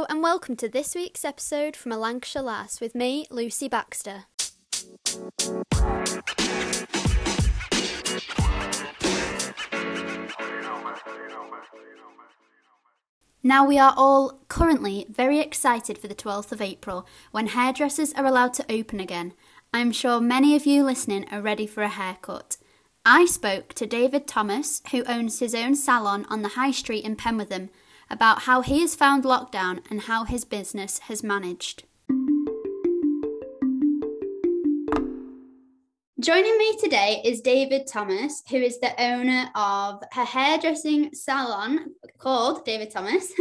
Hello and welcome to this week's episode from A Lancashire Lass with me, Lucy Baxter. Now we are all currently very excited for the 12th of April when hairdressers are allowed to open again. I'm sure many of you listening are ready for a haircut. I spoke to David Thomas, who owns his own salon on the High Street in Penwortham, about how he has found lockdown and how his business has managed. Joining me today is David Thomas, who is the owner of a hairdressing salon called David Thomas.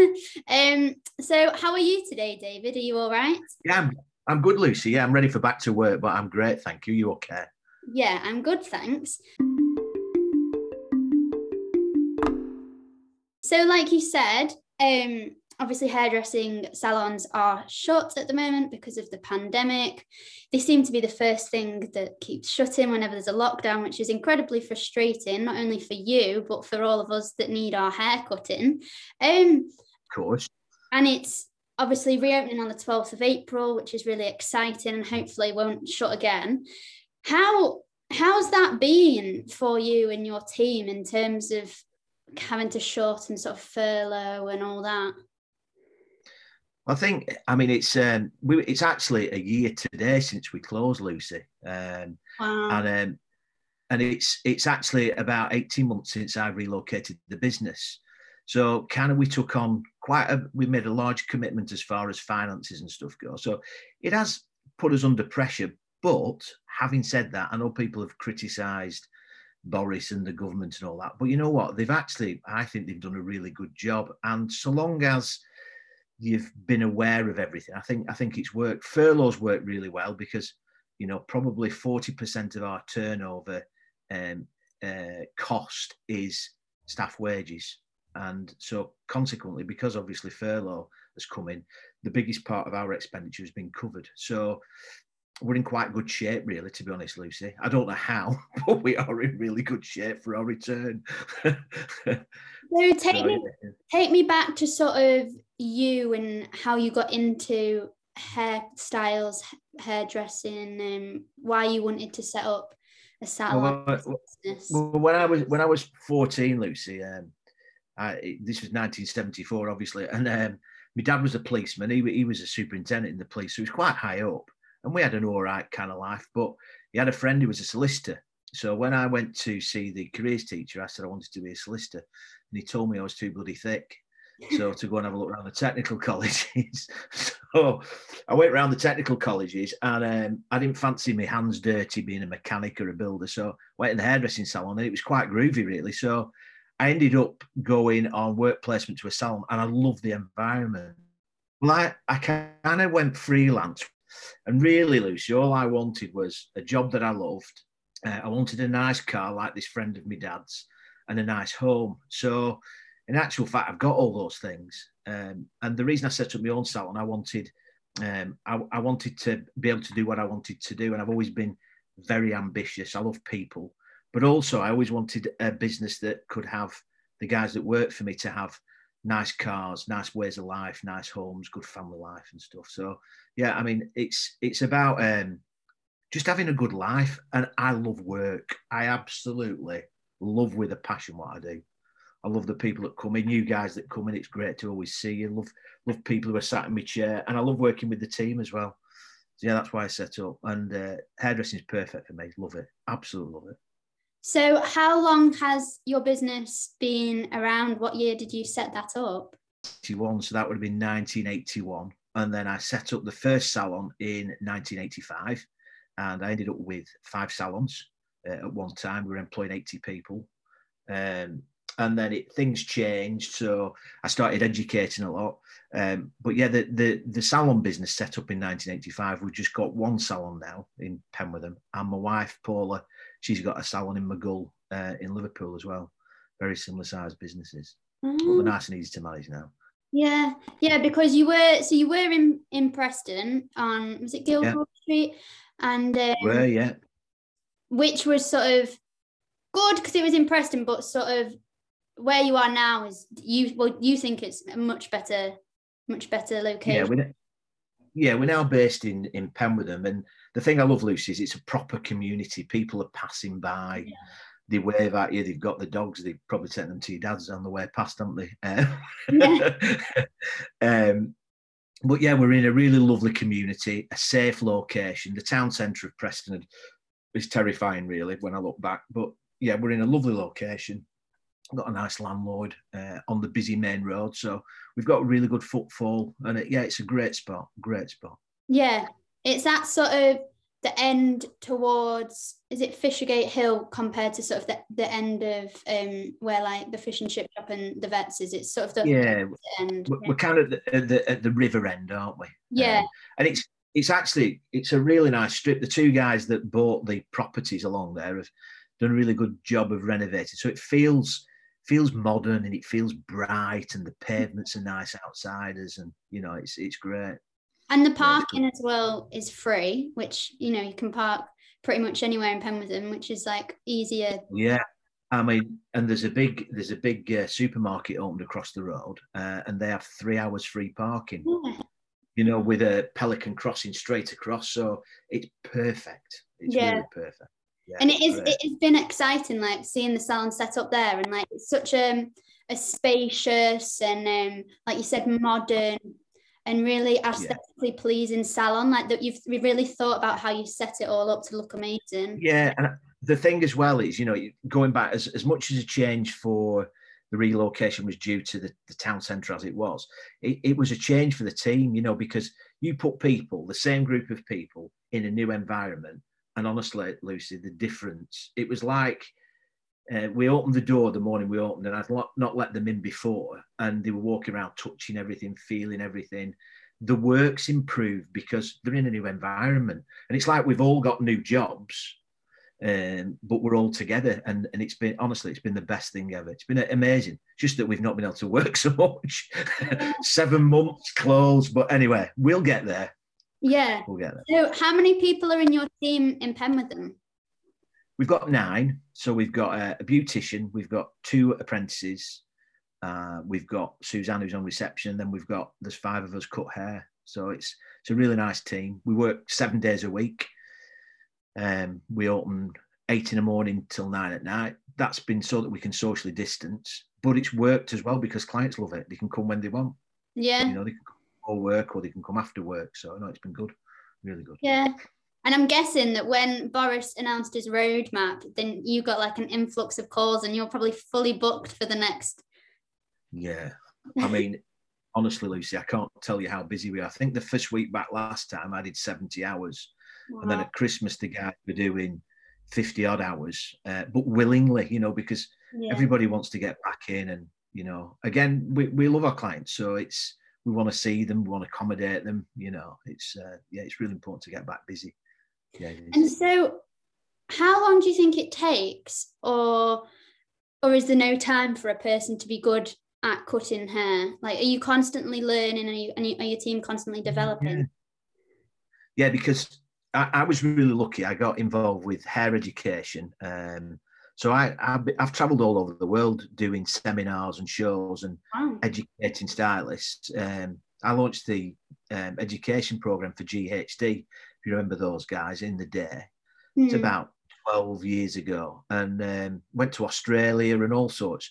So how are you today, David? Are you all right? Yeah, I'm good, Lucy. Yeah, I'm ready for back to work, but I'm great, thank you. You okay? Yeah, I'm good, thanks. So like you said, obviously hairdressing salons are shut at the moment because of the pandemic. They seem to be the first thing that keeps shutting whenever there's a lockdown, which is incredibly frustrating, not only for you, but for all of us that need our hair cutting. Of course. And it's obviously reopening on the 12th of April, which is really exciting and hopefully won't shut again. How's that been for you and your team in terms of having to shorten sort of furlough and all that? I mean it's actually a year today since we closed, Lucy. Wow. And it's actually about 18 months since I relocated the business. So kind of we took on we made a large commitment as far as finances and stuff go. So it has put us under pressure. But having said that, I know people have criticised Boris and the government and all that, but you know what, they've actually, I think they've done a really good job, and so long as you've been aware of everything, I think it's worked. Furloughs worked really well because, you know, probably 40% of our turnover cost is staff wages, and so consequently, because obviously furlough has come in, the biggest part of our expenditure has been covered, so we're in quite good shape, really, to be honest, Lucy. I don't know how, but we are in really good shape for our return. So take me back to sort of you and how you got into hairstyles, hairdressing, why you wanted to set up a salon business. When I was 14, Lucy, this was 1974, obviously, and my dad was a policeman. He was a superintendent in the police, so he was quite high up. And we had an all right kind of life, but he had a friend who was a solicitor. So when I went to see the careers teacher, I said I wanted to be a solicitor, and he told me I was too bloody thick. So to go and have a look around the technical colleges. So I went around the technical colleges, and I didn't fancy my hands dirty being a mechanic or a builder. So I went in the hairdressing salon, and it was quite groovy, really. So I ended up going on work placement to a salon, and I loved the environment. Like, I kind of went freelance. And really, Lucy, all I wanted was a job that I loved. I wanted a nice car like this friend of my dad's and a nice home. So in actual fact, I've got all those things. And the reason I set up my own salon, I wanted to be able to do what I wanted to do. And I've always been very ambitious. I love people. But also, I always wanted a business that could have the guys that work for me to have nice cars, nice ways of life, nice homes, good family life and stuff. So yeah, I mean, it's about just having a good life. And I love work. I absolutely love with a passion what I do. I love the people that come in, you guys that come in. It's great to always see you. Love people who are sat in my chair, and I love working with the team as well. So yeah, that's why I set up. And hairdressing is perfect for me. Love it. Absolutely love it. So how long has your business been around? What year did you set that up? 81, so that would have been 1981. And then I set up the first salon in 1985. And I ended up with 5 salons at one time. We were employing 80 people. And then things changed. So I started educating a lot. But yeah, the salon business set up in 1985. We've just got one salon now in Penwortham. And my wife, Paula, she's got a salon in McGull in Liverpool as well. Very similar sized businesses. But they're nice and easy to manage now. Yeah, yeah, because you were in Preston on, was it Guildhall Street? And which was sort of good because it was in Preston, but sort of where you are now is you think it's a much better much better location. We're now based in Penwortham, and the thing I love, Lucy, is it's a proper community. People are passing by. Yeah. They wave at you. They've got the dogs. They've probably taken them to your dad's on the way past, haven't they? But yeah, we're in a really lovely community, a safe location. The town centre of Preston is terrifying, really, when I look back. But yeah, we're in a lovely location. We've got a nice landlord on the busy main road, so we've got a really good footfall. And it's a great spot. Great spot. Yeah, it's that sort of the end towards, is it Fishergate Hill, compared to sort of the end of where like the fish and chip shop and the vets is. It's sort of the end. We're kind of at the river end, aren't we? Yeah. And it's actually a really nice strip. The two guys that bought the properties along there have done a really good job of renovating. So it feels modern and it feels bright, and the pavements are nice outsiders, and it's great. And the parking as well is free, which, you can park pretty much anywhere in Penwortham, which is like easier. Yeah. I mean, and there's a big supermarket opened across the road and they have 3 hours free parking, with a Pelican crossing straight across. So it's perfect. It's really perfect. Yeah, and it has been exciting, like seeing the salon set up there, and like it's such a spacious and like you said, modern and really aesthetically pleasing salon, like that you've really thought about how you set it all up to look amazing. Yeah, and the thing as well is, going back, as much as a change for the relocation was due to the town centre as it was a change for the team, because you put people, the same group of people, in a new environment, and honestly, Lucy, the difference, it was like we opened the door the morning we opened, and I'd not let them in before, and they were walking around touching everything, feeling everything. The work's improved because they're in a new environment, and it's like we've all got new jobs, but we're all together, and it's been, honestly, it's been the best thing ever. It's been amazing, just that we've not been able to work so much. 7 months closed, but anyway, we'll get there. Yeah. We'll get there. So how many people are in your team in Penwortham? We've got 9. So we've got a beautician, we've got 2 apprentices, we've got Suzanne who's on reception, and then there's 5 of us cut hair. So it's a really nice team. We work 7 days a week. We open 8 in the morning till 9 at night. That's been so that we can socially distance, but it's worked as well because clients love it. They can come when they want. Yeah. They can come before work or they can come after work. So it's been good, really good. Yeah. And I'm guessing that when Boris announced his roadmap, then you got like an influx of calls, and you're probably fully booked for the next. Yeah. I mean, honestly, Lucy, I can't tell you how busy we are. I think the first week back last time I did 70 hours. Wow. And then at Christmas, the guys were doing 50 odd hours, but willingly, because everybody wants to get back in. And, again, we love our clients. So we want to see them, we want to accommodate them. It's really important to get back busy. Yeah, and so how long do you think it takes, or is there no time for a person to be good at cutting hair? Like, are you constantly learning? Are your team constantly developing? Yeah, because I was really lucky. I got involved with hair education. So I've travelled all over the world doing seminars and shows and educating stylists. I launched the education programme for GHD. If you remember those guys, in the day, it's about 12 years ago, and went to Australia and all sorts.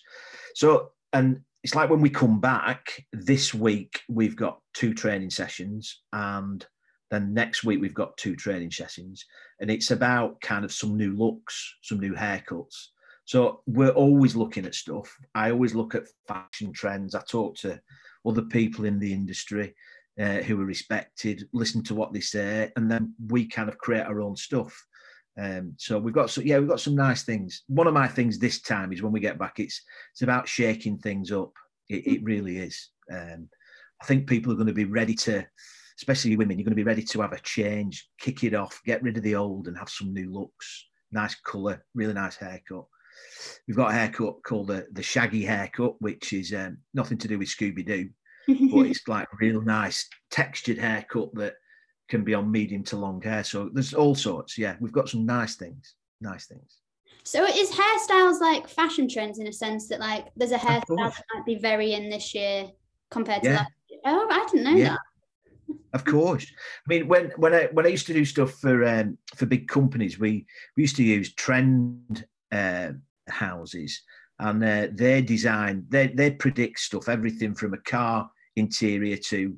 So, and it's like when we come back this week, we've got 2 training sessions, and then next week we've got 2 training sessions, and it's about kind of some new looks, some new haircuts. So we're always looking at stuff. I always look at fashion trends. I talk to other people in the industry who are respected, listen to what they say, and then we kind of create our own stuff. We've got some nice things. One of my things this time is when we get back, it's about shaking things up. It really is. I think people are going to be ready to, especially women, you're going to be ready to have a change, kick it off, get rid of the old and have some new looks. Nice colour, really nice haircut. We've got a haircut called the shaggy haircut, which is nothing to do with Scooby-Doo. But it's like real nice textured haircut that can be on medium to long hair. So there's all sorts. Yeah, we've got some nice things. So is hairstyles like fashion trends in a sense that like there's a hairstyle that might be very in this year compared to last year? Oh, I didn't know that. Of course. I mean, when I used to do stuff for big companies, we used to use trend houses, and their design, they predict stuff, everything from a car interior to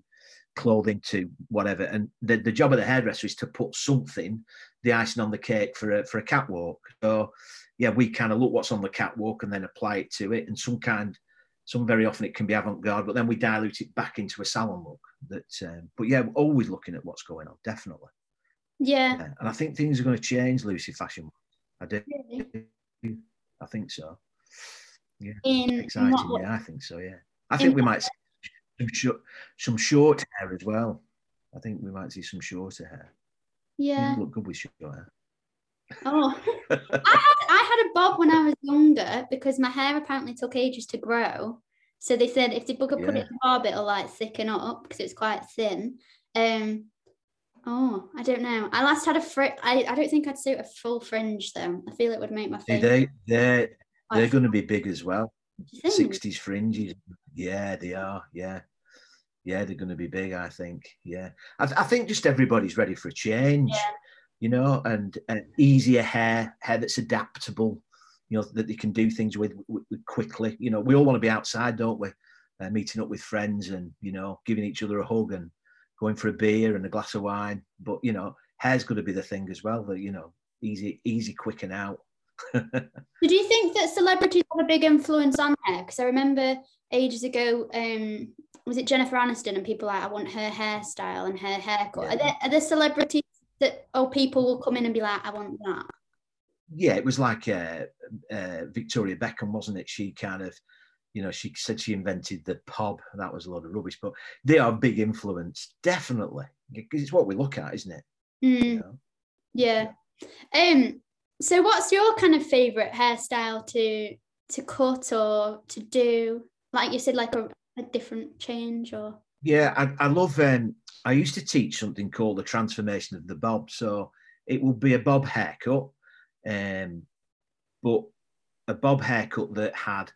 clothing to whatever. And the job of the hairdresser is to put something, the icing on the cake for a catwalk. So yeah, we kind of look what's on the catwalk and then apply it to it. And some very often it can be avant-garde, but then we dilute it back into a salon look. That, but yeah, we're always looking at what's going on, definitely. Yeah. And I think things are going to change, Lucy, fashion. I do. Really? I think so. Yeah. Exciting. Yeah, I think so. Yeah. I think we might see some short hair as well. I think we might see some shorter hair. Yeah. Look good with short hair. Oh, I had a bob when I was younger because my hair apparently took ages to grow. So they said if the bugger put it in the bob, it'll like thicken up because it's quite thin. Oh, I don't know. I last had a fringe. I don't think I'd suit a full fringe though. I feel it would make my face. They're going to be big as well. 60s fringes. Yeah, they are. Yeah. Yeah, they're going to be big, I think. Yeah. I think just everybody's ready for a change. Yeah. You know, and easier hair that's adaptable, you know, that they can do things with quickly. You know, we all want to be outside, don't we? Meeting up with friends and, you know, giving each other a hug and going for a beer and a glass of wine. But, you know, hair's got to be the thing as well, that, you know, easy, quick and out. So do you think that celebrities have a big influence on hair? Because I remember ages ago, was it Jennifer Aniston, and people like, I want her hairstyle and her haircut. Yeah. Are there celebrities that people will come in and be like, I want that? Yeah, it was like Victoria Beckham, wasn't it? She kind of, you know, she said she invented the pub. That was a lot of rubbish, but they are a big influence, definitely, because it's what we look at, isn't it? Mm. You know? Yeah. So what's your kind of favourite hairstyle to cut or to do? Like you said, like a different change or... Yeah, I love... I used to teach something called the transformation of the bob. So it will be a bob haircut, but a bob haircut that had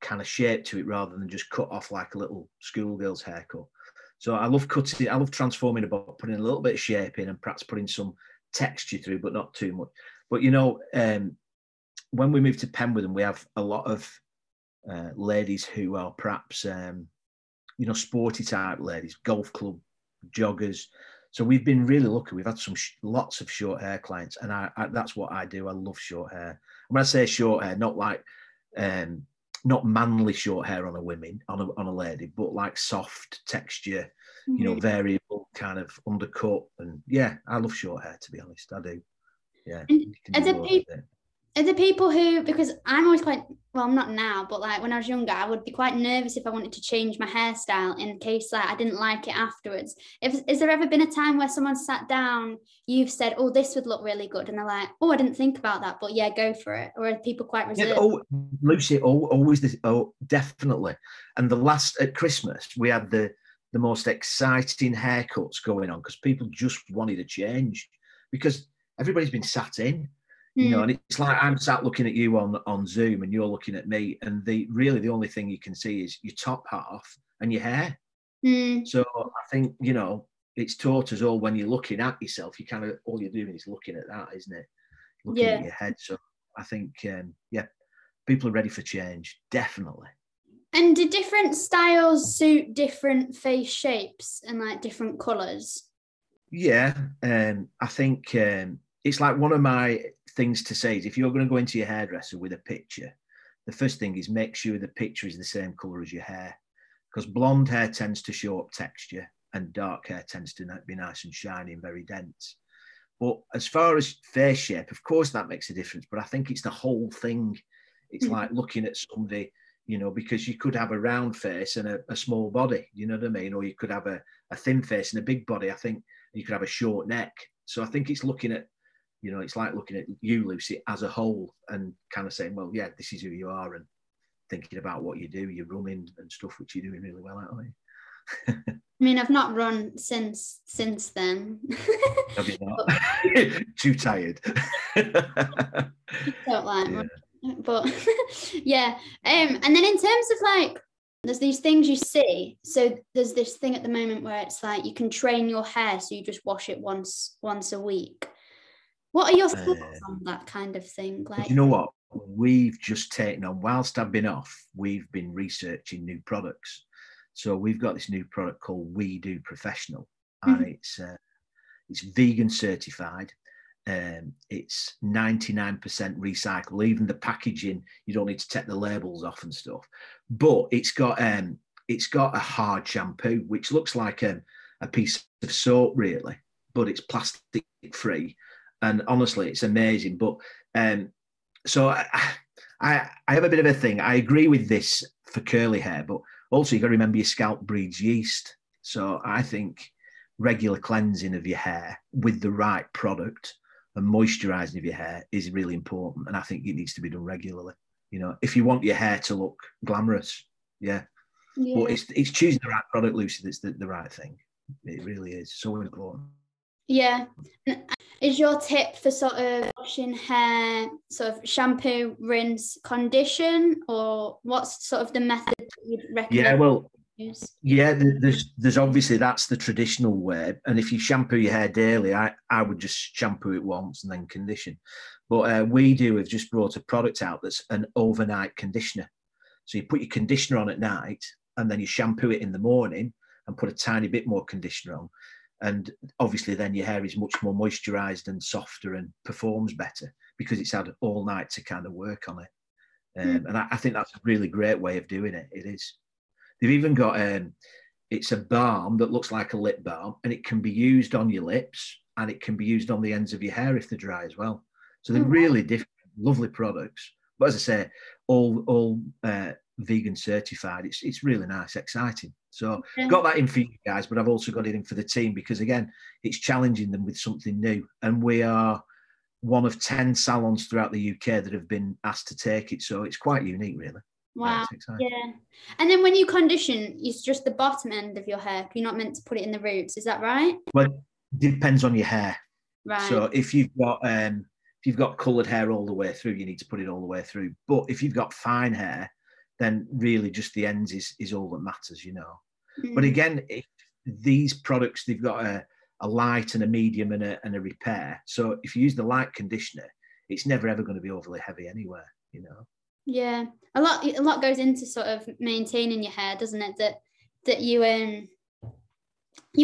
kind of shape to it rather than just cut off like a little schoolgirl's haircut. So I love cutting, I love transforming a bob, putting a little bit of shape in and perhaps putting some texture through, but not too much. But, you know, when we moved to Penwortham, we have a lot of ladies who are perhaps, you know, sporty type ladies, golf club, joggers. So we've been really lucky. We've had lots of short hair clients, and I that's what I do. I love short hair. When I say short hair, not like not manly short hair on a woman, on a lady, but like soft texture, mm-hmm. you know, variable kind of undercut. And yeah, I love short hair, to be honest. I do. Yeah. Are there people who, because I'm always quite, well, I'm not now, but like when I was younger, I would be quite nervous if I wanted to change my hairstyle in case like I didn't like it afterwards. Is there ever been a time where someone sat down, you've said, oh, this would look really good, and they're like, oh, I didn't think about that, but yeah, go for it? Or are people quite reserved? Yeah, Lucy, always this, definitely. And the last, at Christmas, we had the most exciting haircuts going on because people just wanted a change because everybody's been sat in. You know, and it's like I'm sat looking at you on Zoom and you're looking at me, and the only thing you can see is your top half and your hair. Mm. So I think, you know, it's taught us all, when you're looking at yourself, you kind of, all you're doing is looking at that, isn't it? Looking at your head. So I think, yeah, people are ready for change, definitely. And do different styles suit different face shapes and like different colours? Yeah, I think it's like one of my things to say is, if you're going to go into your hairdresser with a picture, the first thing is make sure the picture is the same colour as your hair, because blonde hair tends to show up texture and dark hair tends to be nice and shiny and very dense. But as far as face shape, of course that makes a difference, but I think it's the whole thing. It's like looking at somebody, you know, because you could have a round face and a small body, you know what I mean? Or you could have a thin face and a big body, I think. You could have a short neck. So I think it's looking at, you know, it's like looking at you, Lucy, as a whole, and kind of saying, well, yeah, this is who you are, and thinking about what you do, you're running and stuff, which you're doing really well at, aren't you? I mean, I've not run since then. Have you not? Too tired. Don't like much, but yeah. And then in terms of like There's these things you see. So there's this thing at the moment where it's like you can train your hair, so you just wash it once a week. What are your thoughts on that kind of thing? Like, you know what? We've just taken on, whilst I've been off, we've been researching new products. So we've got this new product called We Do Professional, and it's vegan certified. It's 99% recyclable. Even the packaging, you don't need to take the labels off and stuff. But it's got a hard shampoo, which looks like a piece of soap, really, but it's plastic free. And honestly, it's amazing. But so I have a bit of a thing. I agree with this for curly hair, but also you've got to remember your scalp breeds yeast. So I think regular cleansing of your hair with the right product and moisturising of your hair is really important, and I think it needs to be done regularly. You know, if you want your hair to look glamorous, yeah. But it's choosing the right product, Lucy. That's the right thing. It really is so important. Yeah. Is your tip for sort of washing hair sort of shampoo, rinse, condition, or what's sort of the method that you'd recommend? Yeah, well, yeah, there's obviously, that's the traditional way, and if you shampoo your hair daily, I would just shampoo it once and then condition. But we've just brought a product out that's an overnight conditioner. So you put your conditioner on at night, and then you shampoo it in the morning and put a tiny bit more conditioner on, and obviously then your hair is much more moisturized and softer and performs better because it's had all night to kind of work on it. And I think that's a really great way of doing it. It is. They've even got, it's a balm that looks like a lip balm, and it can be used on your lips, and it can be used on the ends of your hair if they're dry as well. So they're really different, lovely products. But as I say, all vegan certified. It's really nice, exciting. So got that in for you guys, but I've also got it in for the team because, again, it's challenging them with something new. And we are one of 10 salons throughout the UK that have been asked to take it. So it's quite unique, really. Wow, yeah. And then when you condition, it's just the bottom end of your hair. You're not meant to put it in the roots, is that right? Well, it depends on your hair. Right. So if you've got coloured hair all the way through, you need to put it all the way through. But if you've got fine hair, then really just the ends is all that matters, you know. But again, these products, they've got a light and a medium and a repair. So if you use the light conditioner, it's never ever going to be overly heavy anywhere, you know. Yeah, a lot goes into sort of maintaining your hair, doesn't it? That you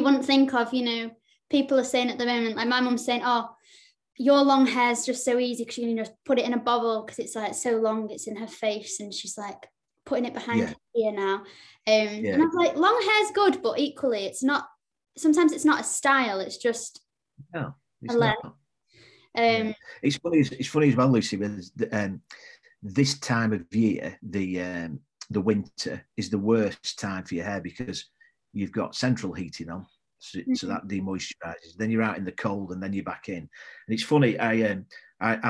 wouldn't think of. You know, people are saying at the moment, like my mum's saying, "Oh, your long hair's just so easy because you can just put it in a bobble because it's like so long, it's in her face," and she's like putting it behind her ear now. And I'm like, long hair's good, but equally, it's not. Sometimes it's not a style; it's just a look. It's funny. It's funny as well, Lucy. With this time of year, the winter is the worst time for your hair because you've got central heating on, so that demoisturizes. Then you're out in the cold, and then you're back in. And it's funny, I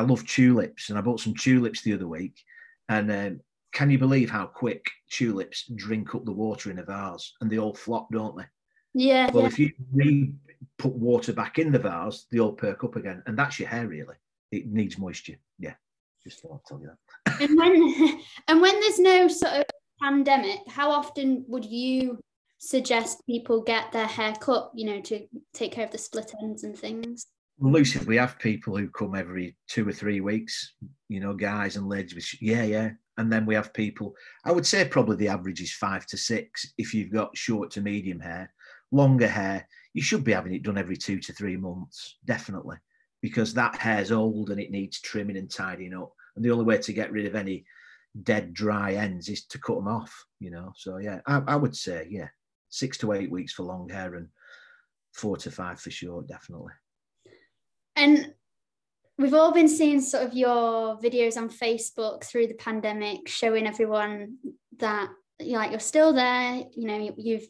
love tulips, and I bought some tulips the other week. And can you believe how quick tulips drink up the water in a vase? And they all flop, don't they? Yeah. Well, if you put water back in the vase, they all perk up again, and that's your hair really. It needs moisture. Yeah. Just thought I'd tell you that. And when there's no sort of pandemic, how often would you suggest people get their hair cut, you know, to take care of the split ends and things? Well, Lucy, we have people who come every 2 or 3 weeks, you know, guys and ladies. And then we have people, I would say probably the average is 5 to 6 if you've got short to medium hair. Longer hair, you should be having it done every 2 to 3 months, definitely, because that hair's old and it needs trimming and tidying up. And the only way to get rid of any dead, dry ends is to cut them off, you know. So, yeah, I would say, 6 to 8 weeks for long hair and 4 to 5 for short, definitely. And we've all been seeing sort of your videos on Facebook through the pandemic, showing everyone that you're still there, you know, you've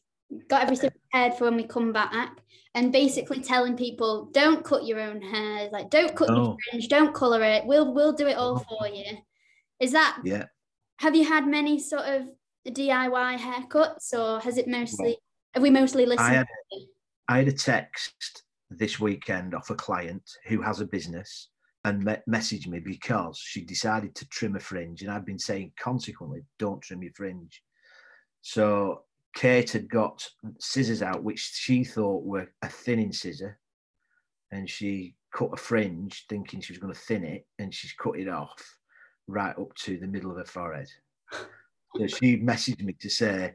got everything prepared for when we come back, and basically telling people, don't cut your own hair, like don't cut your fringe, don't colour it, we'll do it all for you. Is that, have you had many sort of DIY haircuts, or has it mostly, have we mostly listened to you? I had a text this weekend off a client who has a business and messaged me because she decided to trim a fringe, and I've been saying consequently, don't trim your fringe. So Kate had got scissors out, which she thought were a thinning scissor, and she cut a fringe thinking she was going to thin it, and she's cut it off right up to the middle of her forehead. So she messaged me to say,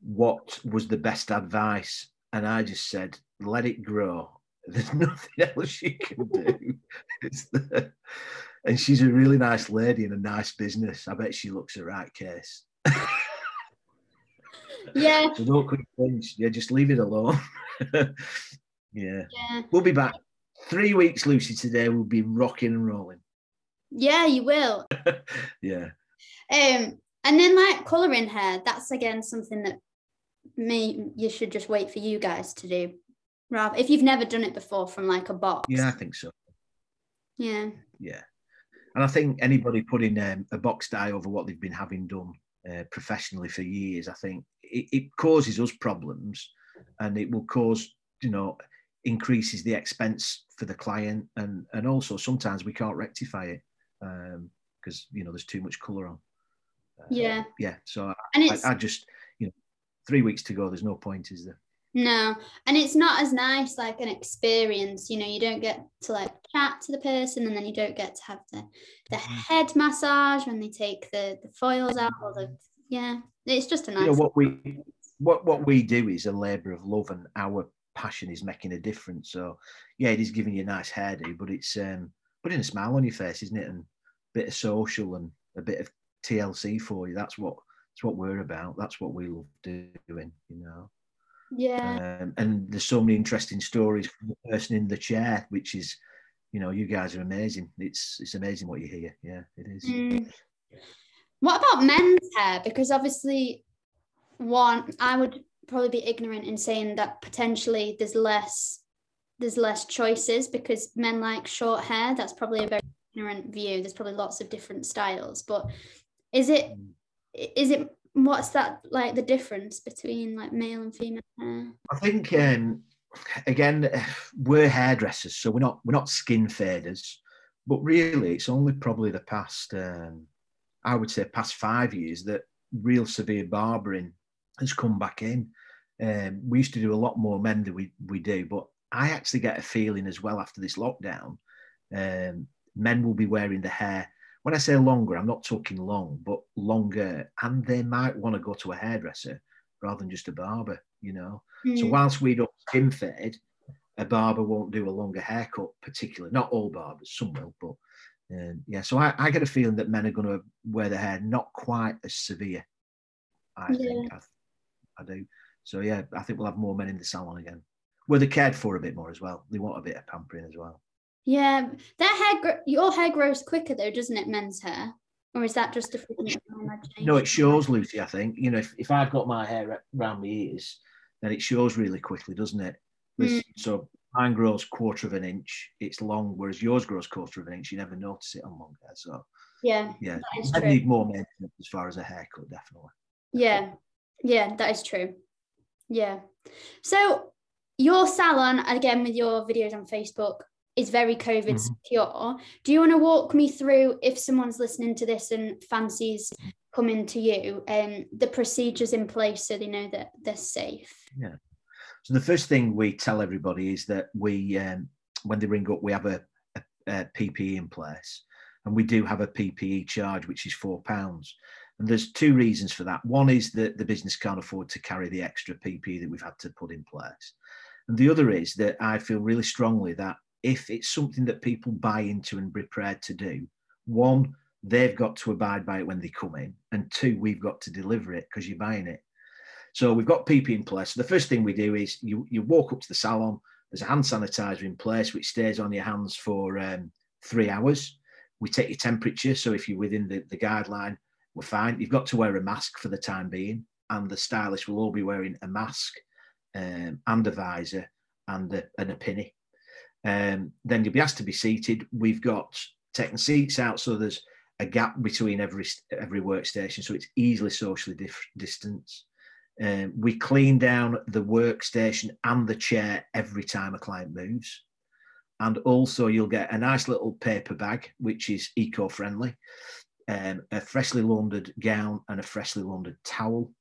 what was the best advice? And I just said, let it grow. There's nothing else you can do. And she's a really nice lady and a nice business. I bet she looks a right case. Yeah. So don't complain. Yeah, just leave it alone. Yeah. We'll be back. 3 weeks, Lucy, today we'll be rocking and rolling. Yeah, you will. Yeah. And then like colouring hair, that's again something that you should just wait for you guys to do. Rather, if you've never done it before from like a box. Yeah, I think so. Yeah. Yeah. And I think anybody putting a box dye over what they've been having done professionally for years, I think it causes us problems, and it will cause, increases the expense for the client, and also sometimes we can't rectify it because there's too much colour on. So I just 3 weeks to go, there's no point, is there? No. And it's not as nice like an experience, you don't get to like chat to the person, and then you don't get to have the head massage when they take the foils out, or it's just a nice what we do is a labour of love, and our passion is making a difference. So yeah, it is giving you a nice hairdo, but it's putting a smile on your face, isn't it? And a bit of social and a bit of TLC for you. That's what we're about. That's what we love doing. And there's so many interesting stories from the person in the chair, which is, you guys are amazing. It's amazing what you hear. Yeah, it is. What about men's hair? Because obviously, I would probably be ignorant in saying that potentially there's less choices, because men like short hair. That's probably a very ignorant view. There's probably lots of different styles, but is it what's that like, the difference between like male and female hair? I think again, we're hairdressers, so we're not skin faders, but really it's only probably the past past 5 years that real severe barbering has come back in. We used to do a lot more men than we do, but I actually get a feeling as well after this lockdown, men will be wearing the hair, when I say longer, I'm not talking long, but longer, and they might want to go to a hairdresser rather than just a barber, So whilst we don't skin fade, a barber won't do a longer haircut particularly, not all barbers, some will, but so I get a feeling that men are going to wear the hair not quite as severe, I do. So yeah, I think we'll have more men in the salon again. Well, they're cared for a bit more as well. They want a bit of pampering as well. Yeah, your hair grows quicker though, doesn't it? Men's hair, or is that just a figment of my imagination? No, it shows, Lucy. I think if I've got my hair around my ears, then it shows really quickly, doesn't it? So mine grows 1/4 of an inch. It's long, whereas yours grows 1/4 of an inch. You never notice it on long hair. So yeah, I need more maintenance as far as a haircut, definitely. Yeah, that is true. Yeah. So your salon, again, with your videos on Facebook, is very COVID secure. Do you want to walk me through, if someone's listening to this and fancies coming to you, the procedures in place so they know that they're safe? Yeah. So the first thing we tell everybody is that we, when they ring up, we have a PPE in place. And we do have a PPE charge, which is £4. And there's two reasons for that. One is that the business can't afford to carry the extra PPE that we've had to put in place. And the other is that I feel really strongly that if it's something that people buy into and prepared to do, one, they've got to abide by it when they come in, and two, we've got to deliver it because you're buying it. So we've got PPE in place. So the first thing we do is you walk up to the salon, there's a hand sanitizer in place, which stays on your hands for 3 hours. We take your temperature. So if you're within the guideline, we're fine. You've got to wear a mask for the time being, and the stylists will all be wearing a mask and a visor and a pinny. Then you'll be asked to be seated. We've got taken seats out, so there's a gap between every workstation, so it's easily socially distanced. We clean down the workstation and the chair every time a client moves. And also you'll get a nice little paper bag, which is eco-friendly. A freshly laundered gown and a freshly laundered towel.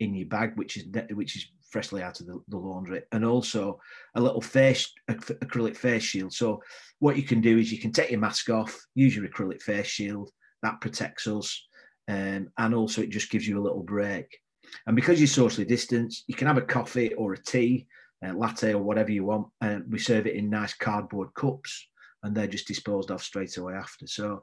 in your bag, which is freshly out of the laundry, and also a little acrylic face shield. So what you can do is you can take your mask off, use your acrylic face shield, that protects us, and also it just gives you a little break. And because you're socially distanced, you can have a coffee or a tea, a latte or whatever you want, and we serve it in nice cardboard cups, and they're just disposed of straight away after. So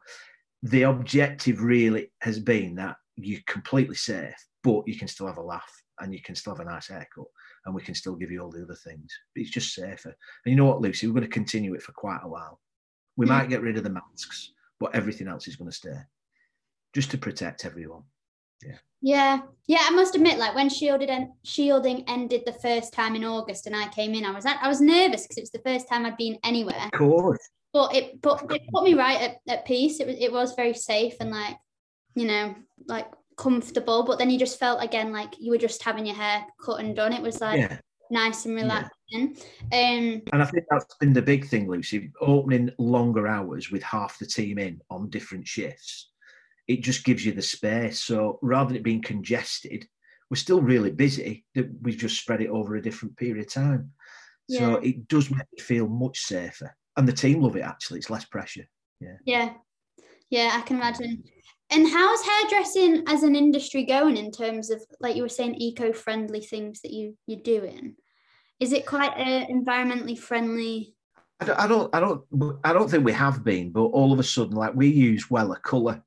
the objective really has been that you're completely safe, but you can still have a laugh and you can still have a nice haircut, and we can still give you all the other things. But it's just safer. And you know what, Lucy, we're going to continue it for quite a while. We might get rid of the masks, but everything else is going to stay, just to protect everyone. Yeah. I must admit, like when shielding ended the first time in August, and I came in, I was nervous because it was the first time I'd been anywhere. Of course. But it put me right at peace. It was very safe and comfortable. But then you just felt again like you were just having your hair cut and done. It was nice and relaxing. And I think that's been the big thing, Lucy. Opening longer hours with half the team in on different shifts, it just gives you the space. So rather than it being congested, we're still really busy. We've just spread it over a different period of time. Yeah. So it does make me feel much safer. And the team love it, actually. It's less pressure. Yeah, I can imagine. And how's hairdressing as an industry going in terms of, like you were saying, eco-friendly things that you're doing? Is it quite environmentally friendly? I don't think we have been, but all of a sudden, like we use Wella Colour,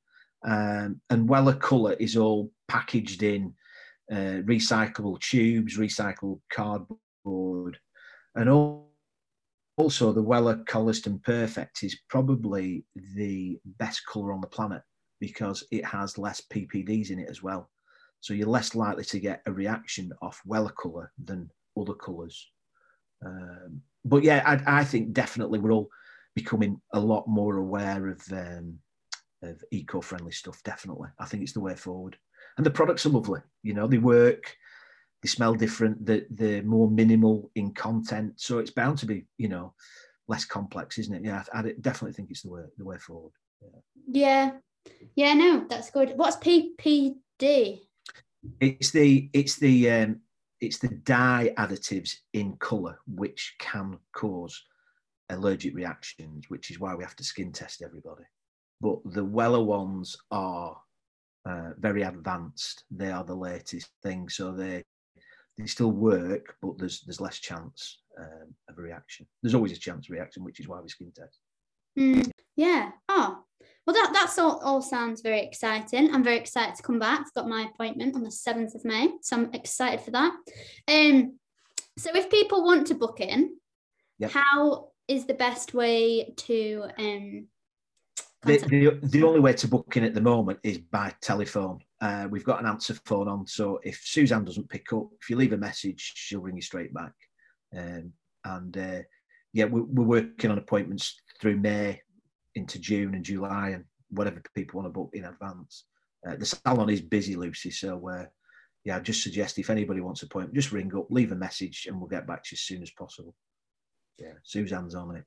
and Wella Colour is all packaged in recyclable tubes, recycled cardboard, and all. Also, the Wella Koleston Perfect is probably the best colour on the planet because it has less PPDs in it as well. So you're less likely to get a reaction off Wella colour than other colours. But yeah, I think definitely we're all becoming a lot more aware of eco-friendly stuff, definitely. I think it's the way forward. And the products are lovely. You know, they work. They smell different, they're more minimal in content. So it's bound to be, less complex, isn't it? Yeah, I definitely think it's the way forward. Yeah, no, that's good. What's PPD? It's the dye additives in colour, which can cause allergic reactions, which is why we have to skin test everybody. But the Wella ones are very advanced. They are the latest thing. So they still work, but there's less chance of a reaction. There's always a chance of reaction, which is why we skin test. Yeah. Oh, well, that's all sounds very exciting. I'm very excited to come back. I've got my appointment on the 7th of May, so I'm excited for that. So if people want to book in, how is the best way to the only way to book in at the moment is by telephone. We've got an answer phone on, so if Suzanne doesn't pick up, if you leave a message, she'll ring you straight back. We're working on appointments through May into June and July, and whatever people want to book in advance. The salon is busy, Lucy, so I just suggest if anybody wants an appointment, just ring up, leave a message, and we'll get back to you as soon as possible. Yeah, Suzanne's on it.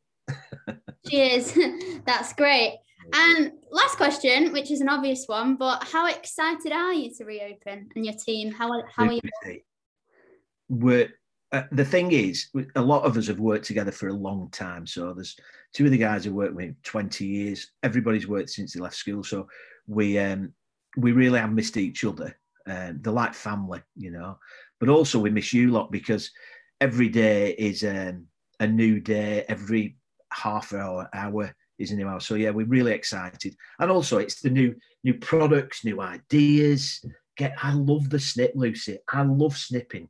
She is. That's great. And last question, which is an obvious one, but how excited are you to reopen, and your team? How are you? The thing is, a lot of us have worked together for a long time. So there's two of the guys who worked with me 20 years. Everybody's worked since they left school. So we really have missed each other. They're like family, But also we miss you lot, because every day is a new day. Every half hour is a new hour. So yeah, we're really excited. And also it's the new products, new ideas. I love the snip, Lucy. I love snipping.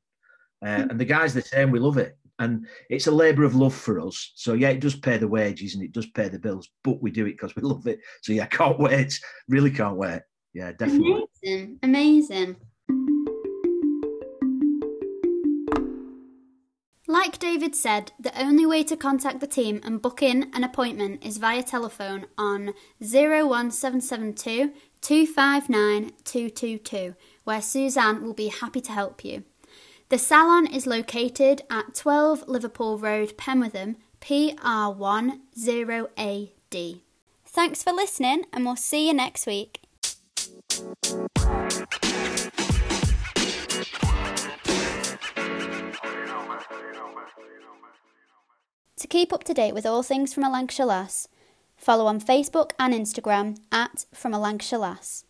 And the guys the same, we love it. And it's a labour of love for us. So yeah, it does pay the wages and it does pay the bills, but we do it because we love it. So yeah, I can't wait. Really can't wait. Yeah, definitely. Amazing. Like David said, the only way to contact the team and book in an appointment is via telephone on 01772 259 222, where Suzanne will be happy to help you. The salon is located at 12 Liverpool Road, Penwortham, PR10AD. Thanks for listening, and we'll see you next week. To keep up to date with all things From a Lancashire Lass, follow on Facebook and Instagram at From a Lancashire Lass.